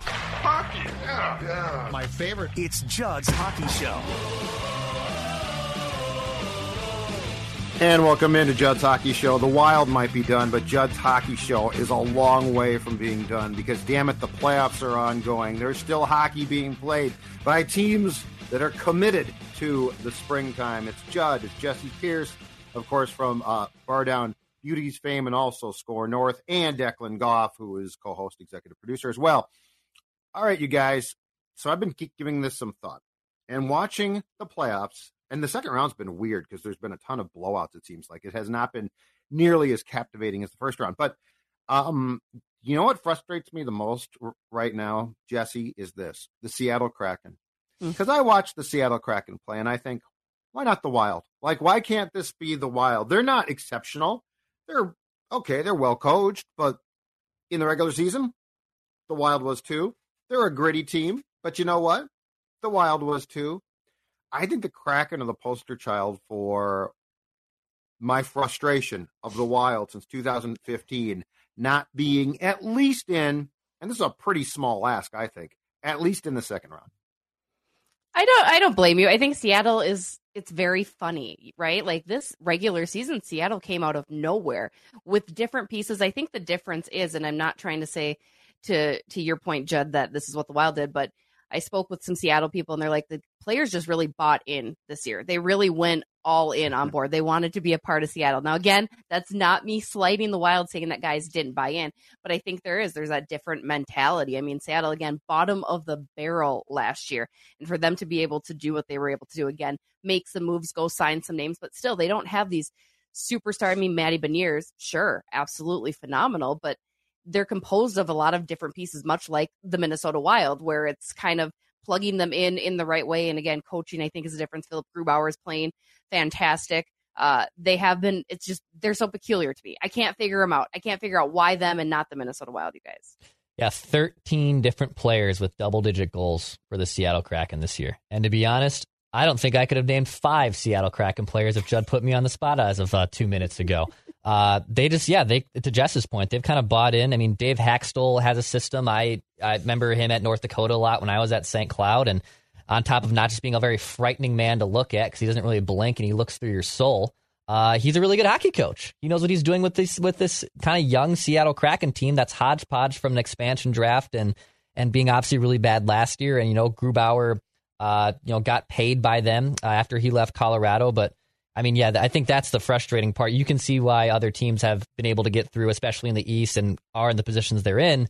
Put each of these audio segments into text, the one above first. Hockey, yeah. My favorite, it's Judd's Hockey Show. And welcome into Judd's Hockey Show. The Wild might be done, but Judd's Hockey Show is a long way from being done because, damn it, the playoffs are ongoing. There's still hockey being played by teams that are committed to the springtime. It's Judd, it's Jesse Pierce, of course, from Bardown Beauties fame and also Score North, and Declan Goff, who is co-host, executive producer as well. All right, you guys. So I've been giving this some thought and watching the playoffs. And the second round's been weird because there's been a ton of blowouts. It seems like it has not been nearly as captivating as the first round. But you know what frustrates me the most right now, Jesse, is this: the Seattle Kraken. Because I watched the Seattle Kraken play, and I think, why not the Wild? Like, why can't this be the Wild? They're not exceptional. They're okay. They're well coached, but in the regular season, the Wild was too. They're a gritty team, but you know what? The Wild was too. I think the Kraken are the poster child for my frustration of the Wild since 2015 not being at least in, and this is a pretty small ask, I think, at least in the second round. I don't blame you. I think Seattle is. It's very funny, right? Like this regular season, Seattle came out of nowhere with different pieces. I think the difference is, and I'm not trying to say to your point, Judd, that this is what the Wild did, but I spoke with some Seattle people and they're like, the players just really bought in this year. They really went all in on board. They wanted to be a part of Seattle. Now, again, that's not me slighting the Wild saying that guys didn't buy in, but I think there's that different mentality. I mean, Seattle, again, bottom of the barrel last year. And for them to be able to do what they were able to do, again, make some moves, go sign some names, but still they don't have these superstar. I mean, Matty Beniers, sure, absolutely phenomenal, but they're composed of a lot of different pieces, much like the Minnesota Wild, where it's kind of plugging them in the right way. And again, coaching, I think, is a difference. Philipp Grubauer is playing fantastic. They have been, it's just, they're so peculiar to me. I can't figure them out. I can't figure out why them and not the Minnesota Wild, you guys. Yeah, 13 different players with double-digit goals for the Seattle Kraken this year. And to be honest, I don't think I could have named 5 Seattle Kraken players if Judd put me on the spot as of 2 minutes ago. They just, yeah, they, to Jess's point, they've kind of bought in. I mean, Dave Hakstol has a system. I remember him at North Dakota a lot when I was at St. Cloud. And on top of not just being a very frightening man to look at because he doesn't really blink and he looks through your soul, he's a really good hockey coach. He knows what he's doing with this kind of young Seattle Kraken team that's hodgepodge from an expansion draft and being obviously really bad last year. And, you know, Grubauer got paid by them after he left Colorado. But I mean, yeah, I think that's the frustrating part. You can see why other teams have been able to get through, especially in the East, and are in the positions they're in.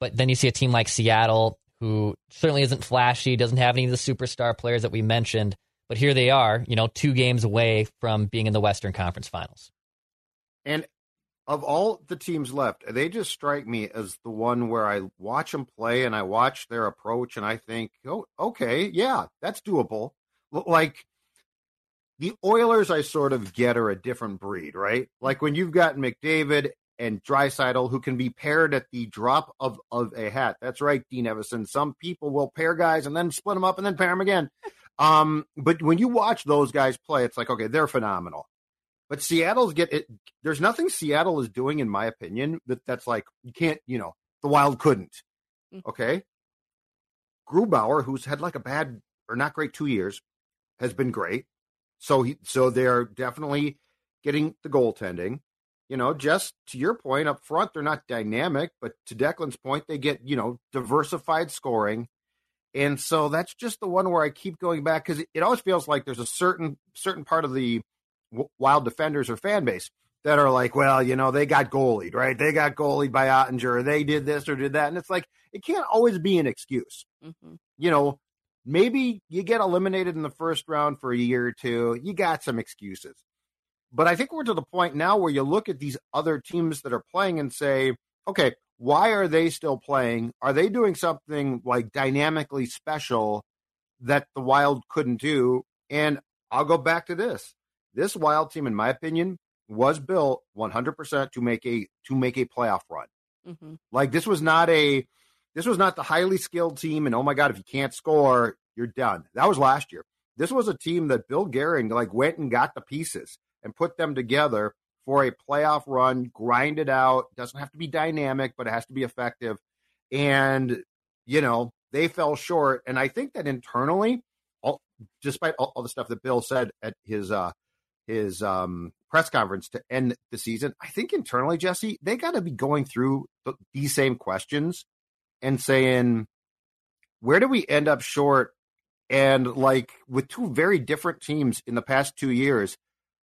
But then you see a team like Seattle, who certainly isn't flashy, doesn't have any of the superstar players that we mentioned. But here they are, 2 games away from being in the Western Conference Finals. And of all the teams left, they just strike me as the one where I watch them play and I watch their approach and I think, oh, okay, yeah, that's doable. Like the Oilers, I sort of get are a different breed, right? Like when you've got McDavid and Dreisaitl, who can be paired at the drop of a hat. That's right, Dean Evason. Some people will pair guys and then split them up and then pair them again. But when you watch those guys play, it's like, okay, they're phenomenal. But Seattle's get it. There's nothing Seattle is doing, in my opinion, that's like, you can't, the Wild couldn't. Okay. Grubauer, who's had like a bad or not great 2 years, has been great. So they're definitely getting the goaltending. you know, just to your point up front, they're not dynamic, but to Declan's point, they get, you know, diversified scoring. And so that's just the one where I keep going back because it always feels like there's a certain part of the Wild defenders or fan base that are like, well, you know, they got goalied, right? They got goalied by Ottinger, or they did this or did that. And it's like, it can't always be an excuse. Mm-hmm. You know, maybe you get eliminated in the first round for a year or two. You got some excuses. But I think we're to the point now where you look at these other teams that are playing and say, okay, why are they still playing? Are they doing something like dynamically special that the Wild couldn't do? And I'll go back to this. This Wild team, in my opinion, was built 100% to make a playoff run. Mm-hmm. Like this was not the highly skilled team. And oh my God, if you can't score, you're done. That was last year. This was a team that Bill Guerin like went and got the pieces and put them together for a playoff run, grind it out. Doesn't have to be dynamic, but it has to be effective. And, you know, they fell short. And I think that internally, despite all the stuff that Bill said at his press conference to end the season, I think internally, Jesse, they got to be going through these same questions and saying, where do we end up short? And like with two very different teams in the past 2 years,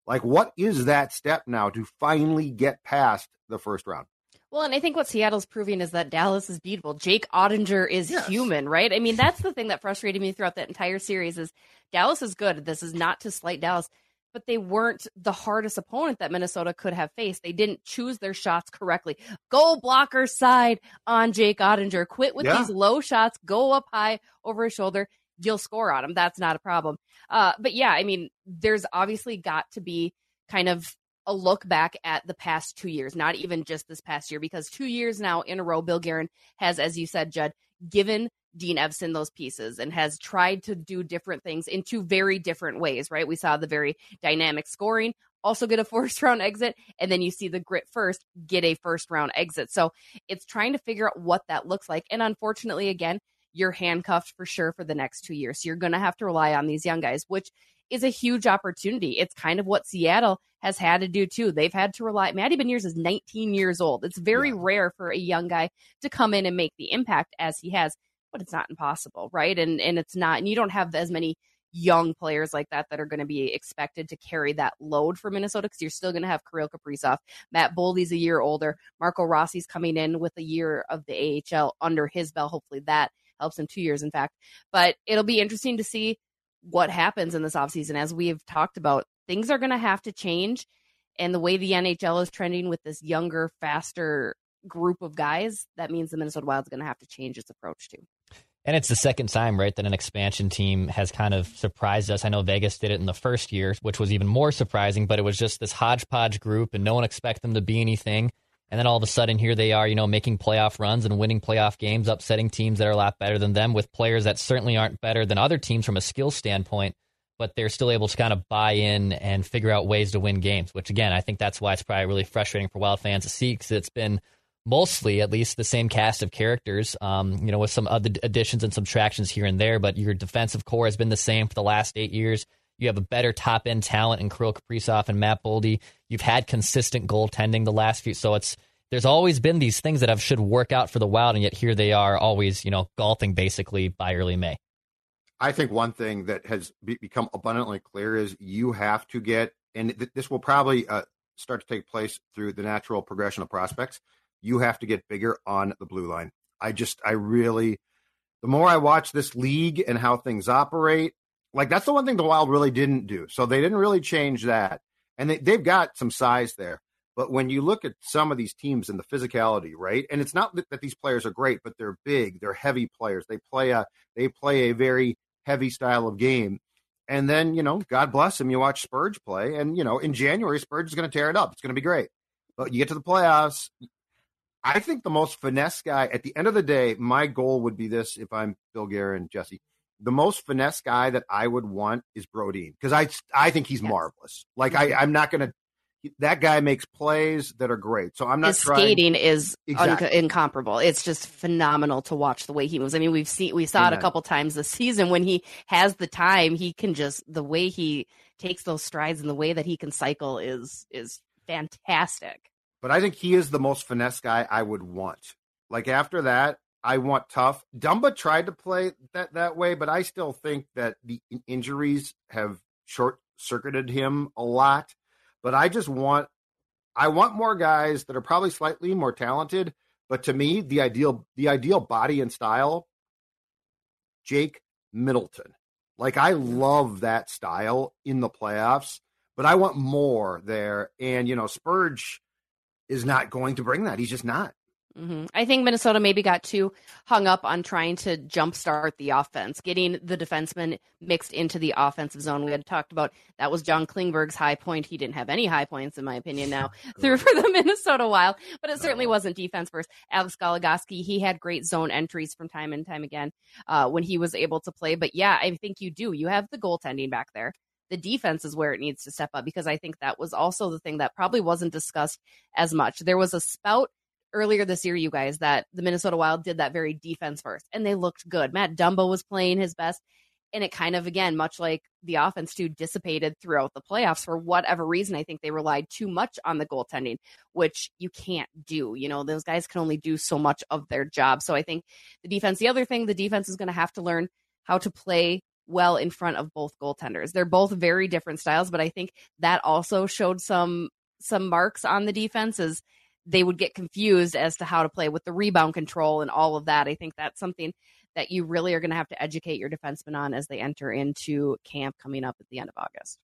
like what is that step now to finally get past the first round? Well, and I think what Seattle's proving is that Dallas is beatable. Jake Ottinger is human, right? I mean, that's the thing that frustrated me throughout that entire series is Dallas is good. This is not to slight Dallas, but they weren't the hardest opponent that Minnesota could have faced. They didn't choose their shots correctly. Go blocker side on Jake Ottinger. Quit with these low shots. Go up high over his shoulder. You'll score on him. That's not a problem. But yeah, I mean, there's obviously got to be kind of a look back at the past 2 years, not even just this past year, because 2 years now in a row, Bill Guerin has, as you said, Judd, given Dean Evason those pieces and has tried to do different things in two very different ways, right? We saw the very dynamic scoring, also get a first round exit. And then you see the grit first, get a first round exit. So it's trying to figure out what that looks like. And unfortunately, again, you're handcuffed for sure for the next 2 years. So you're going to have to rely on these young guys, which is a huge opportunity. It's kind of what Seattle has had to do too. They've had to rely. Matty Beniers is 19 years old. It's very rare for a young guy to come in and make the impact as he has, but it's not impossible, right? And it's not, and you don't have as many young players like that are going to be expected to carry that load for Minnesota because you're still going to have Kirill Kaprizov. Matt Boldy's a year older. Marco Rossi's coming in with a year of the AHL under his belt. Hopefully that helps in 2 years, in fact. But it'll be interesting to see what happens in this offseason. As we have talked about, things are going to have to change. And the way the NHL is trending with this younger, faster group of guys, that means the Minnesota Wild is going to have to change its approach too. And it's the second time, right, that an expansion team has kind of surprised us. I know Vegas did it in the first year, which was even more surprising, but it was just this hodgepodge group and no one expected them to be anything. And then all of a sudden here they are, you know, making playoff runs and winning playoff games, upsetting teams that are a lot better than them with players that certainly aren't better than other teams from a skill standpoint, but they're still able to kind of buy in and figure out ways to win games, which again, I think that's why it's probably really frustrating for Wild fans to see because it's been mostly at least the same cast of characters, you know, with some other additions and subtractions here and there, but your defensive core has been the same for the last 8 years. You have a better top end talent in Kirill Kaprizov and Matt Boldy. You've had consistent goaltending the last few. So there's always been these things that should work out for the Wild. And yet here they are always, you know, golfing basically by early May. I think one thing that has become abundantly clear is you have to get, and this will probably start to take place through the natural progression of prospects. You have to get bigger on the blue line. The more I watch this league and how things operate, like that's the one thing the Wild really didn't do. So they didn't really change that. And they've got some size there. But when you look at some of these teams and the physicality, right? And it's not that these players are great, but they're big, they're heavy players. They play a very heavy style of game. And then, you know, God bless them. You watch Spurge play and, you know, in January, Spurge is going to tear it up. It's going to be great. But you get to the playoffs, I think the most finesse guy, at the end of the day, my goal would be this, if I'm Bill Guerin, Jesse, the most finesse guy that I would want is Brodin, because I think he's marvelous. Like, I'm not going to – that guy makes plays that are great, so I'm not trying – his skating is incomparable. It's just phenomenal to watch the way he moves. I mean, we saw it a couple times this season. When he has the time, he can just – the way he takes those strides and the way that he can cycle is fantastic. But I think he is the most finesse guy I would want. Like after that, I want tough. Dumba tried to play that way, but I still think that the injuries have short-circuited him a lot. But I just want – I want more guys that are probably slightly more talented. But to me, the ideal body and style, Jake Middleton. Like I love that style in the playoffs, but I want more there. And, you know, Spurge is not going to bring that. He's just not. Mm-hmm. I think Minnesota maybe got too hung up on trying to jumpstart the offense, getting the defensemen mixed into the offensive zone. We had talked about that was John Klingberg's high point. He didn't have any high points, in my opinion, now through for the Minnesota Wild, but it certainly wasn't defense first. Alex Goligoski, he had great zone entries from time and time again when he was able to play. But yeah, I think you do. You have the goaltending back there. The defense is where it needs to step up, because I think that was also the thing that probably wasn't discussed as much. There was a spout earlier this year, you guys, that the Minnesota Wild did that very defense first, and they looked good. Matt Dumba was playing his best, and it kind of, again, much like the offense too, dissipated throughout the playoffs for whatever reason. I think they relied too much on the goaltending, which you can't do. You know, those guys can only do so much of their job. So I think the defense, the other thing, the defense is going to have to learn how to play well in front of both goaltenders. They're both very different styles, but I think that also showed some marks on the defense, is they would get confused as to how to play with the rebound control and all of that. I think that's something that you really are going to have to educate your defensemen on as they enter into camp coming up at the end of August.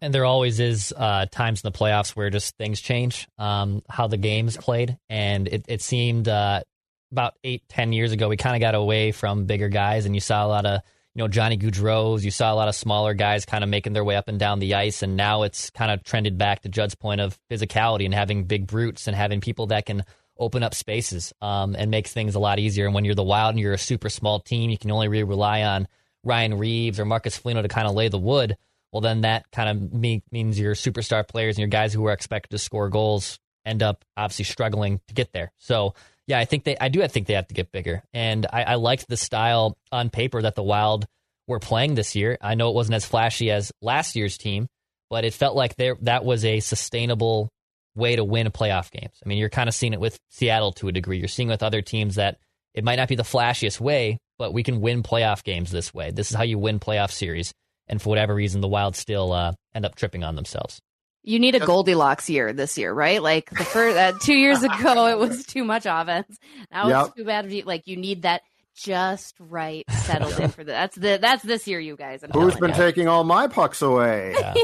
And there always is times in the playoffs where just things change, how the game is played. And it seemed about 8-10 years ago, we kind of got away from bigger guys, and you saw a lot of, you know, Johnny Gaudreau's, you saw a lot of smaller guys kind of making their way up and down the ice. And now it's kind of trended back to Judd's point of physicality and having big brutes and having people that can open up spaces and makes things a lot easier. And when you're the Wild and you're a super small team, you can only really rely on Ryan Reeves or Marcus Foligno to kind of lay the wood. Well, then that kind of means your superstar players and your guys who are expected to score goals end up obviously struggling to get there. So yeah, I think they have to get bigger. And I liked the style on paper that the Wild were playing this year. I know it wasn't as flashy as last year's team, but it felt like that was a sustainable way to win playoff games. I mean, you're kind of seeing it with Seattle to a degree. You're seeing with other teams that it might not be the flashiest way, but we can win playoff games this way. This is how you win playoff series. And for whatever reason, the Wild still end up tripping on themselves. You need a Goldilocks year this year, right? Like the first 2 years ago, it was too much offense. Now It's too bad. Like you need that just right settled in for the. That's this year, you guys. Who's been taking all my pucks away? Yeah.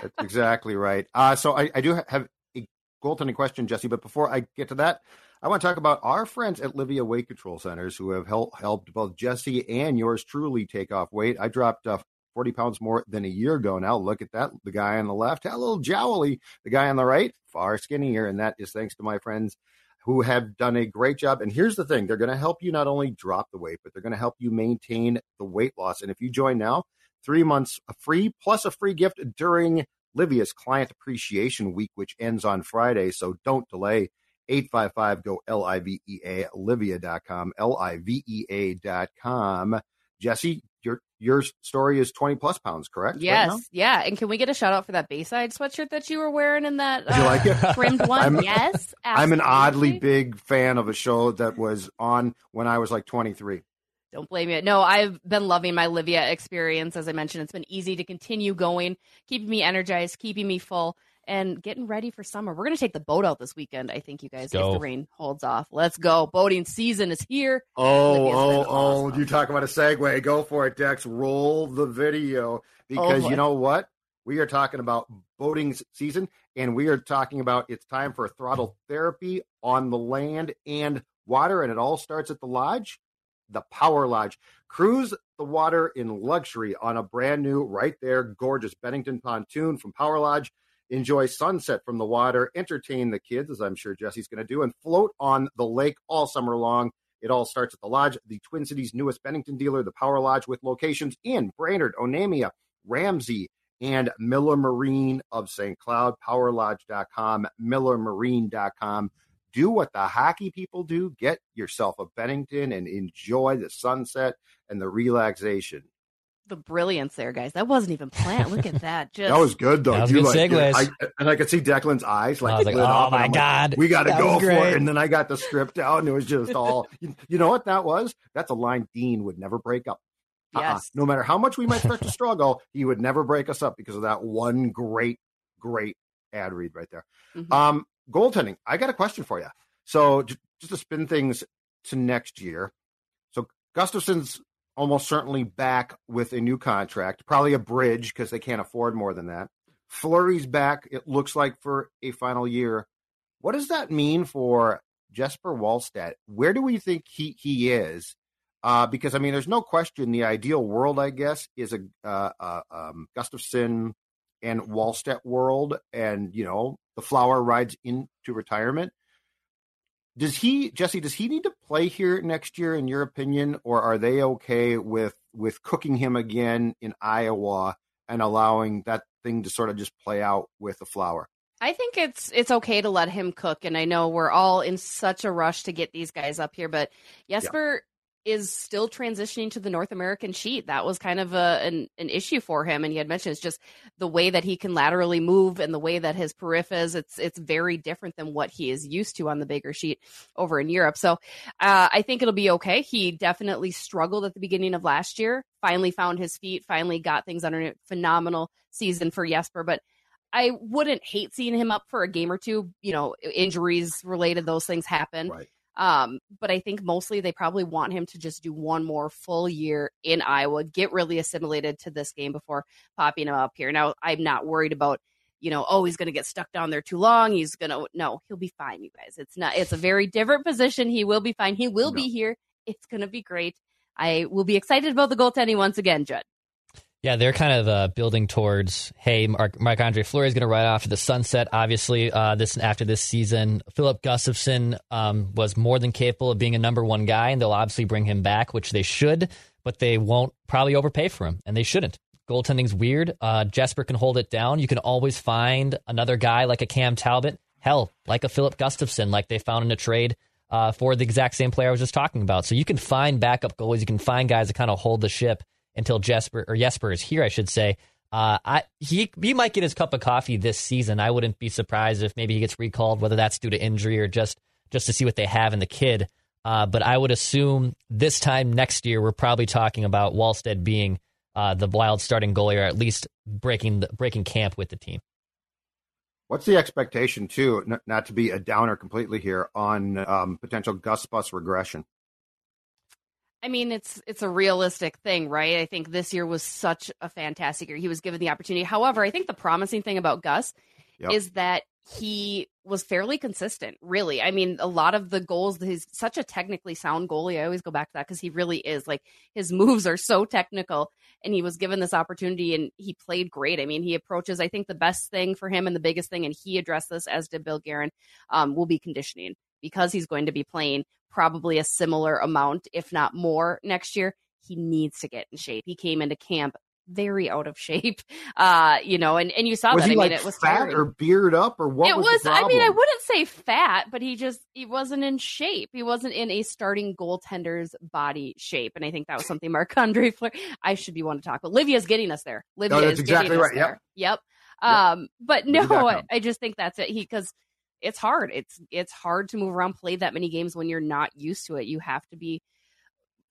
That's exactly right. So I do have a goaltending question, Jesse. But before I get to that, I want to talk about our friends at Livea Weight Control Centers, who have helped both Jesse and yours truly take off weight. I dropped 40 pounds more than a year ago now. Look at that. The guy on the left had a little jowly. The guy on the right, far skinnier. And that is thanks to my friends who have done a great job. And here's the thing. They're going to help you not only drop the weight, but they're going to help you maintain the weight loss. And if you join now, 3 months free plus a free gift during Livea's Client Appreciation Week, which ends on Friday. So don't delay. 855-GO-LIVEA, Livea.com, Livea.com. Jesse, your story is 20 plus pounds, correct? Yes. Right, yeah. And can we get a shout out for that Bayside sweatshirt that you were wearing in that trimmed one? Yes. Absolutely. I'm an oddly big fan of a show that was on when I was like 23. Don't blame me. No, I've been loving my Livea experience. As I mentioned, it's been easy to continue going, keeping me energized, keeping me full, and getting ready for summer. We're going to take the boat out this weekend, I think, you guys, if the rain holds off. Let's go. Boating season is here. Oh, you talk about a segue. Go for it, Dex. Roll the video, because you know what? We are talking about boating season, and we are talking about it's time for throttle therapy on the land and water, and it all starts at the lodge, the Power Lodge. Cruise the water in luxury on a brand new, right there, gorgeous Bennington pontoon from Power Lodge. Enjoy sunset from the water, entertain the kids, as I'm sure Jesse's going to do, and float on the lake all summer long. It all starts at the Lodge, the Twin Cities' newest Bennington dealer, the Power Lodge, with locations in Brainerd, Onamia, Ramsey, and Miller Marine of St. Cloud. PowerLodge.com, MillerMarine.com. Do what the hockey people do. Get yourself a Bennington and enjoy the sunset and the relaxation. the brilliance there, guys. That wasn't even planned. Look at that. That was good, though. That was good segues. And I could see Declan's eyes like lit up. Oh, my God. Like, we got to go for it. And then I got the script out, and it was just all – you know what that was? That's a line Dean would never break up. Yes. No matter how much we might start to struggle, he would never break us up because of that one great, great ad read right there. Mm-hmm. Goaltending, I got a question for you. So just to spin things to next year. So Gustafsson's almost certainly back with a new contract, probably a bridge because they can't afford more than that. Fleury's back, it looks like, for a final year. What does that mean for Jesper Wallstedt? Where do we think he is? Because, I mean, there's no question the ideal world, I guess, is a Gustafsson and Wallstedt world. And, you know, the flower rides into retirement. Does he need to play here next year, in your opinion, or are they okay with cooking him again in Iowa and allowing that thing to sort of just play out with the flower? I think it's okay to let him cook. And I know we're all in such a rush to get these guys up here, but Jesper is still transitioning to the North American sheet. That was kind of an issue for him. And he had mentioned it's just the way that he can laterally move and the way that his periph is, it's very different than what he is used to on the bigger sheet over in Europe. So I think it'll be okay. He definitely struggled at the beginning of last year, finally found his feet, finally got things underneath. Phenomenal season for Jesper, but I wouldn't hate seeing him up for a game or two, you know, injuries related, those things happen. Right. But I think mostly they probably want him to just do one more full year in Iowa, get really assimilated to this game before popping him up here. Now, I'm not worried about, you know, he's going to get stuck down there too long. He'll be fine, you guys. It's a very different position. He will be fine. He will be here. It's going to be great. I will be excited about the goaltending once again, Judd. Yeah, they're kind of building towards, hey, Marc-Andre Fleury is going to ride off to the sunset, obviously, after this season. Filip Gustavsson was more than capable of being a number one guy, and they'll obviously bring him back, which they should, but they won't probably overpay for him, and they shouldn't. Goaltending's weird. Jesper can hold it down. You can always find another guy like a Cam Talbot, hell, like a Filip Gustavsson, like they found in a trade for the exact same player I was just talking about. So you can find backup goalies. You can find guys that kind of hold the ship until Jesper is here, I should say. He might get his cup of coffee this season. I wouldn't be surprised if maybe he gets recalled, whether that's due to injury or just to see what they have in the kid. But I would assume this time next year, we're probably talking about Wallstedt being the Wild starting goalie, or at least breaking camp with the team. What's the expectation, too, not to be a downer completely here, on potential Gus-Bus regression? I mean, it's a realistic thing, right? I think this year was such a fantastic year. He was given the opportunity. However, I think the promising thing about Gus is that he was fairly consistent, really. I mean, a lot of the goals, he's such a technically sound goalie. I always go back to that because he really is. Like, his moves are so technical, and he was given this opportunity, and he played great. I mean, he approaches, I think, the best thing for him and the biggest thing, and he addressed this, as did Bill Guerin, will be conditioning, because he's going to be playing probably a similar amount, if not more, next year. He needs to get in shape. He came into camp very out of shape, you know, and you saw was that. I mean, it was fat tiring. Or beard up or what? It was the problem? I mean, I wouldn't say fat, but he wasn't in shape. He wasn't in a starting goaltender's body shape, and I think that was something Marc-Andre Fleury. I should be one to talk, but Livea's getting us there. That's exactly right. Yep. But no, I just think that's it. Because it's hard. It's hard to move around, play that many games when you're not used to it. You have to be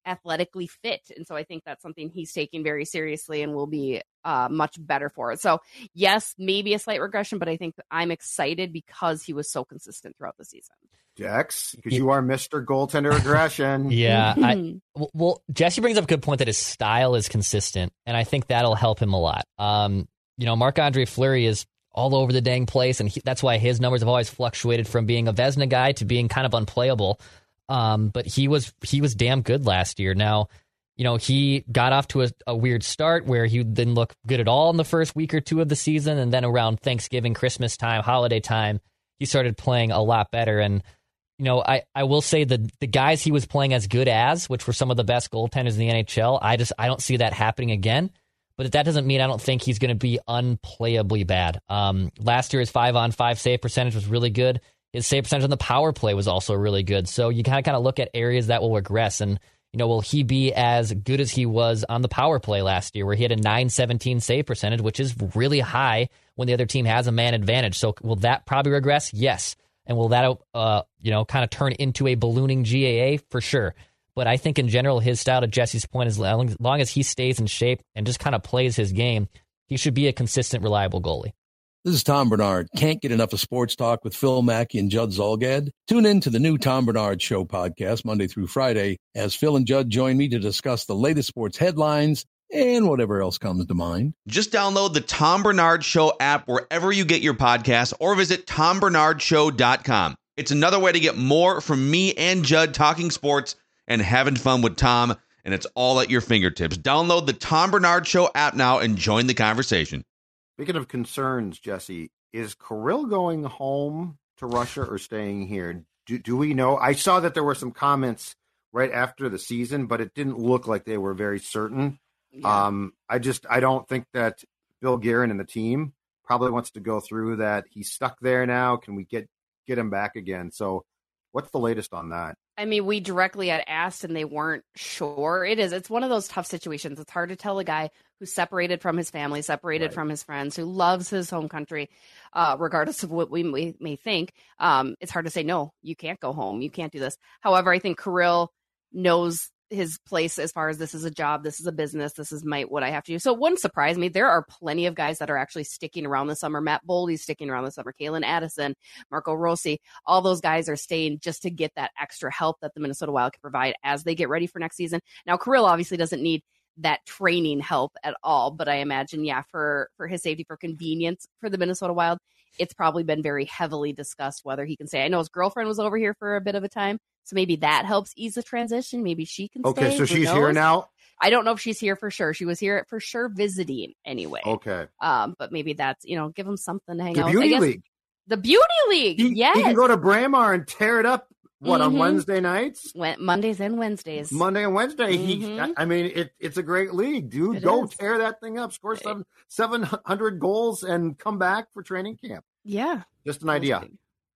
athletically fit. And so I think that's something he's taking very seriously and will be much better for it. So yes, maybe a slight regression, but I think I'm excited because he was so consistent throughout the season. Dex, because you are Mr. Goaltender Regression. Yeah. Well, Jesse brings up a good point that his style is consistent, and I think that'll help him a lot. You know, Marc-Andre Fleury is all over the dang place, and that's why his numbers have always fluctuated from being a Vezina guy to being kind of unplayable. But he was damn good last year. Now, you know, he got off to a weird start where he didn't look good at all in the first week or two of the season, and then around Thanksgiving, Christmas time, holiday time, he started playing a lot better. And you know, I will say the guys he was playing as good as, which were some of the best goaltenders in the NHL, I don't see that happening again. But that doesn't mean I don't think he's going to be unplayably bad. Last year, his 5-on-5 save percentage was really good. His save percentage on the power play was also really good. So you kind of look at areas that will regress. And you know, will he be as good as he was on the power play last year, where he had a .917 save percentage, which is really high when the other team has a man advantage. So will that probably regress? Yes. And will that, kind of turn into a ballooning GAA? For sure. But I think in general, his style, to Jesse's point, as long as he stays in shape and just kind of plays his game, he should be a consistent, reliable goalie. This is Tom Bernard. Can't get enough of sports talk with Phil Mackey and Judd Zolgad? Tune in to the new Tom Bernard Show podcast Monday through Friday as Phil and Judd join me to discuss the latest sports headlines and whatever else comes to mind. Just download the Tom Bernard Show app wherever you get your podcasts, or visit tombernardshow.com. It's another way to get more from me and Judd talking sports and having fun with Tom, and it's all at your fingertips. Download the Tom Bernard Show app now and join the conversation. Speaking of concerns, Jesse, is Kirill going home to Russia or staying here? Do we know? I saw that there were some comments right after the season, but it didn't look like they were very certain. Yeah. I don't think that Bill Guerin and the team probably wants to go through that. He's stuck there now. Can we get him back again? So what's the latest on that? I mean, we directly had asked and they weren't sure. It's one of those tough situations. It's hard to tell a guy who's separated from his family, separated right. from his friends, who loves his home country, regardless of what we may think. It's hard to say, no, you can't go home. You can't do this. However, I think Kirill knows his place as far as this is a job, this is a business, this is what I have to do. So it wouldn't surprise me. There are plenty of guys that are actually sticking around this summer. Matt Boldy's sticking around this summer. Kalen Addison, Marco Rossi, all those guys are staying just to get that extra help that the Minnesota Wild can provide as they get ready for next season. Now, Kirill obviously doesn't need that training help at all, but I imagine, yeah, for his safety, for convenience for the Minnesota Wild, it's probably been very heavily discussed whether he can stay. I know his girlfriend was over here for a bit of a time, so maybe that helps ease the transition. Maybe she can stay. Okay, so she's here now? I don't know if she's here for sure. She was here for sure visiting anyway. Okay. But maybe that's, give him something to hang out with. The Beauty League. The Beauty League, yes. He can go to Braemar and tear it up, on Wednesday nights? Mondays and Wednesdays. Monday and Wednesday. Mm-hmm. It's a great league, dude. Go tear that thing up. Score 700 goals and come back for training camp. Yeah. Just an idea.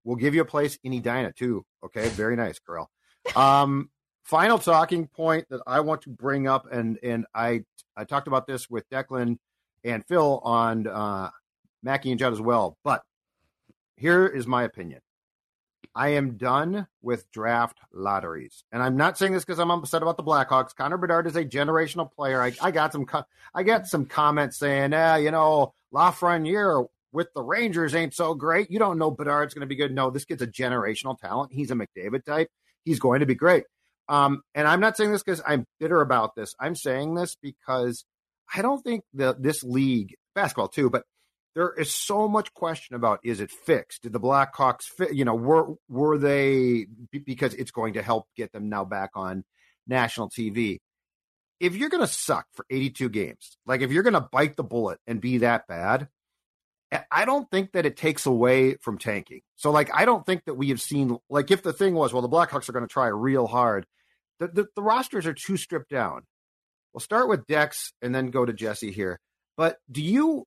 We'll give you a place in Edina, too. Okay, very nice, Kirill. Final talking point that I want to bring up, and I talked about this with Declan and Phil on Mackey and Judd as well, but here is my opinion. I am done with draft lotteries. And I'm not saying this because I'm upset about the Blackhawks. Connor Bedard is a generational player. I got some comments saying, Lafreniere with the Rangers ain't so great. You don't know Bedard's going to be good. No, this kid's a generational talent. He's a McDavid type. He's going to be great. And I'm not saying this because I'm bitter about this. I'm saying this because I don't think this league, basketball too, but there is so much question about, is it fixed? Did the Blackhawks fit? Were they, because it's going to help get them now back on national TV. If you're going to suck for 82 games, like if you're going to bite the bullet and be that bad, I don't think that it takes away from tanking. So, I don't think that we have seen, if the thing was, well, the Blackhawks are going to try real hard. The rosters are too stripped down. We'll start with Dex and then go to Jesse here. But do you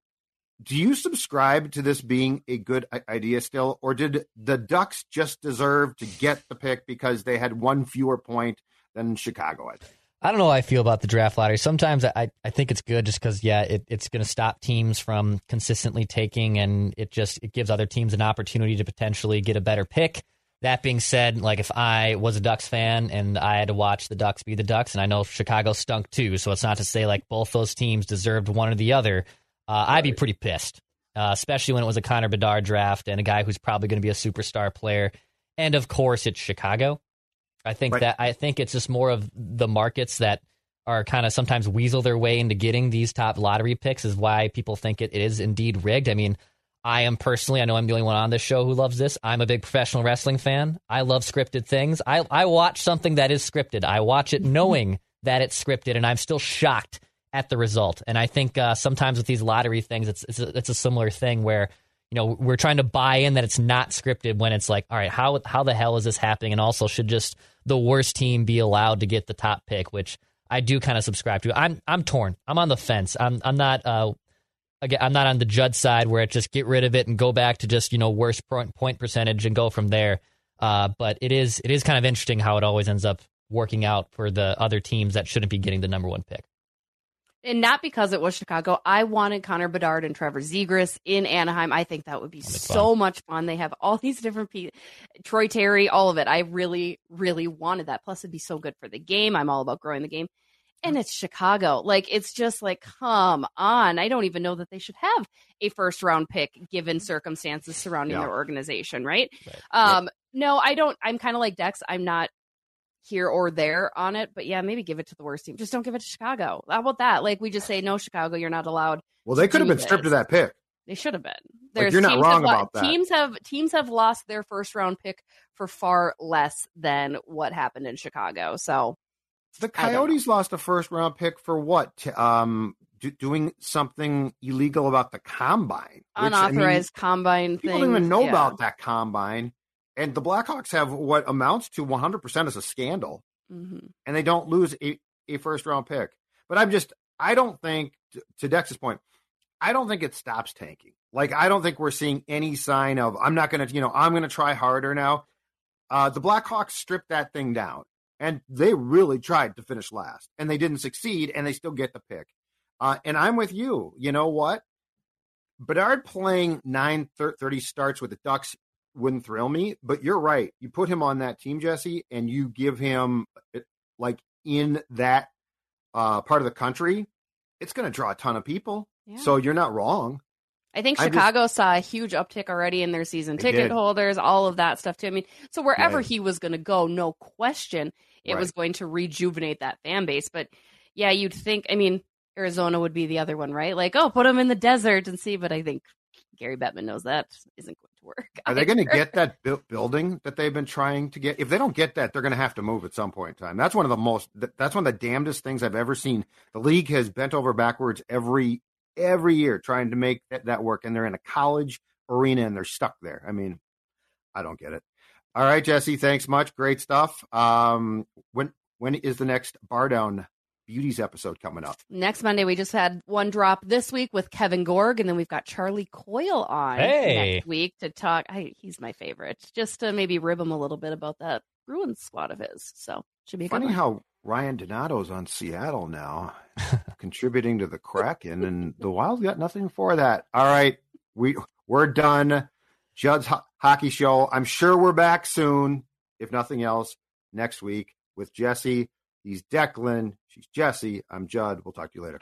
subscribe to this being a good idea still, or did the Ducks just deserve to get the pick because they had one fewer point than Chicago, I think? I don't know how I feel about the draft lottery. Sometimes I think it's good just because, it's going to stop teams from consistently taking, and it gives other teams an opportunity to potentially get a better pick. That being said, if I was a Ducks fan and I had to watch the Ducks be the Ducks, and I know Chicago stunk too, so it's not to say both those teams deserved one or the other, I'd be pretty pissed, especially when it was a Connor Bedard draft and a guy who's probably going to be a superstar player. And of course, it's Chicago. I think it's just more of the markets that are kind of sometimes weasel their way into getting these top lottery picks is why people think it is indeed rigged. I mean, I know I'm the only one on this show who loves this. I'm a big professional wrestling fan. I love scripted things. I watch something that is scripted. I watch it knowing that it's scripted, and I'm still shocked at the result. And I think sometimes with these lottery things, it's a similar thing where, we're trying to buy in that it's not scripted when it's all right, how the hell is this happening? And also, should just the worst team be allowed to get the top pick, which I do kind of subscribe to. I'm torn. I'm on the fence. I'm not on the Judd side where it just get rid of it and go back to just, worst point percentage and go from there. But it is kind of interesting how it always ends up working out for the other teams that shouldn't be getting the number one pick. And not because it was Chicago. I wanted Connor Bedard and Trevor Zegras in Anaheim. I think that would be so fun. Much fun. They have all these different people. Troy Terry, all of it. I really, really wanted that. Plus, it'd be so good for the game. I'm all about growing the game. And it's Chicago. Like, it's just like, come on. I don't even know that they should have a first round pick given circumstances surrounding their organization, right? No, I don't. I'm kind of like Dex. I'm not here or there on it, but yeah, maybe give it to the worst team. Just don't give it to Chicago. How about that? Like, we just say, no, Chicago, you're not allowed. Well, they could have been stripped of that pick. They should have been. Like, you're not wrong about that. Teams have lost their first round pick for far less than what happened in Chicago. So the Coyotes lost a first round pick for what? Doing something illegal about the combine. Unauthorized combine thing. People don't even know about that combine. And the Blackhawks have what amounts to 100% as a scandal, and they don't lose a first-round pick. But I don't think, to Dex's point, I don't think it stops tanking. Like, I don't think we're seeing any sign of, I'm going to try harder now. The Blackhawks stripped that thing down, and they really tried to finish last, and they didn't succeed, and they still get the pick. And I'm with you. You know what? Bedard playing 9:30 starts with the Ducks wouldn't thrill me, but you're right. You put him on that team, Jesse, and you give him in that part of the country, it's going to draw a ton of people. Yeah. So you're not wrong. I think Chicago saw a huge uptick already in their season ticket holders, all of that stuff too. I mean, so wherever he was going to go, no question, it was going to rejuvenate that fan base. But yeah, you'd think, I mean, Arizona would be the other one, right? Like, oh, put him in the desert and see. But I think Gary Bettman knows that isn't going to work. Are they going to get that building that they've been trying to get? If they don't get that, they're going to have to move at some point in time. That's one of the damnedest things I've ever seen. The league has bent over backwards every year trying to make that work, and they're in a college arena and they're stuck there. I mean, I don't get it. All right, Jesse, thanks much. Great stuff. When is the next Bardown Beauties episode coming up? Next Monday. We just had one drop this week with Kevin Gorg, and then we've got Charlie Coyle on next week to talk. He's my favorite. Just to maybe rib him a little bit about that Bruins squad of his. So should be funny how Ryan Donato's on Seattle now, contributing to the Kraken, and the Wild got nothing for that. All right, we're done. Judd's Hockey Show. I'm sure we're back soon, if nothing else, next week with Jesse. He's Declan. She's Jesse. I'm Judd. We'll talk to you later.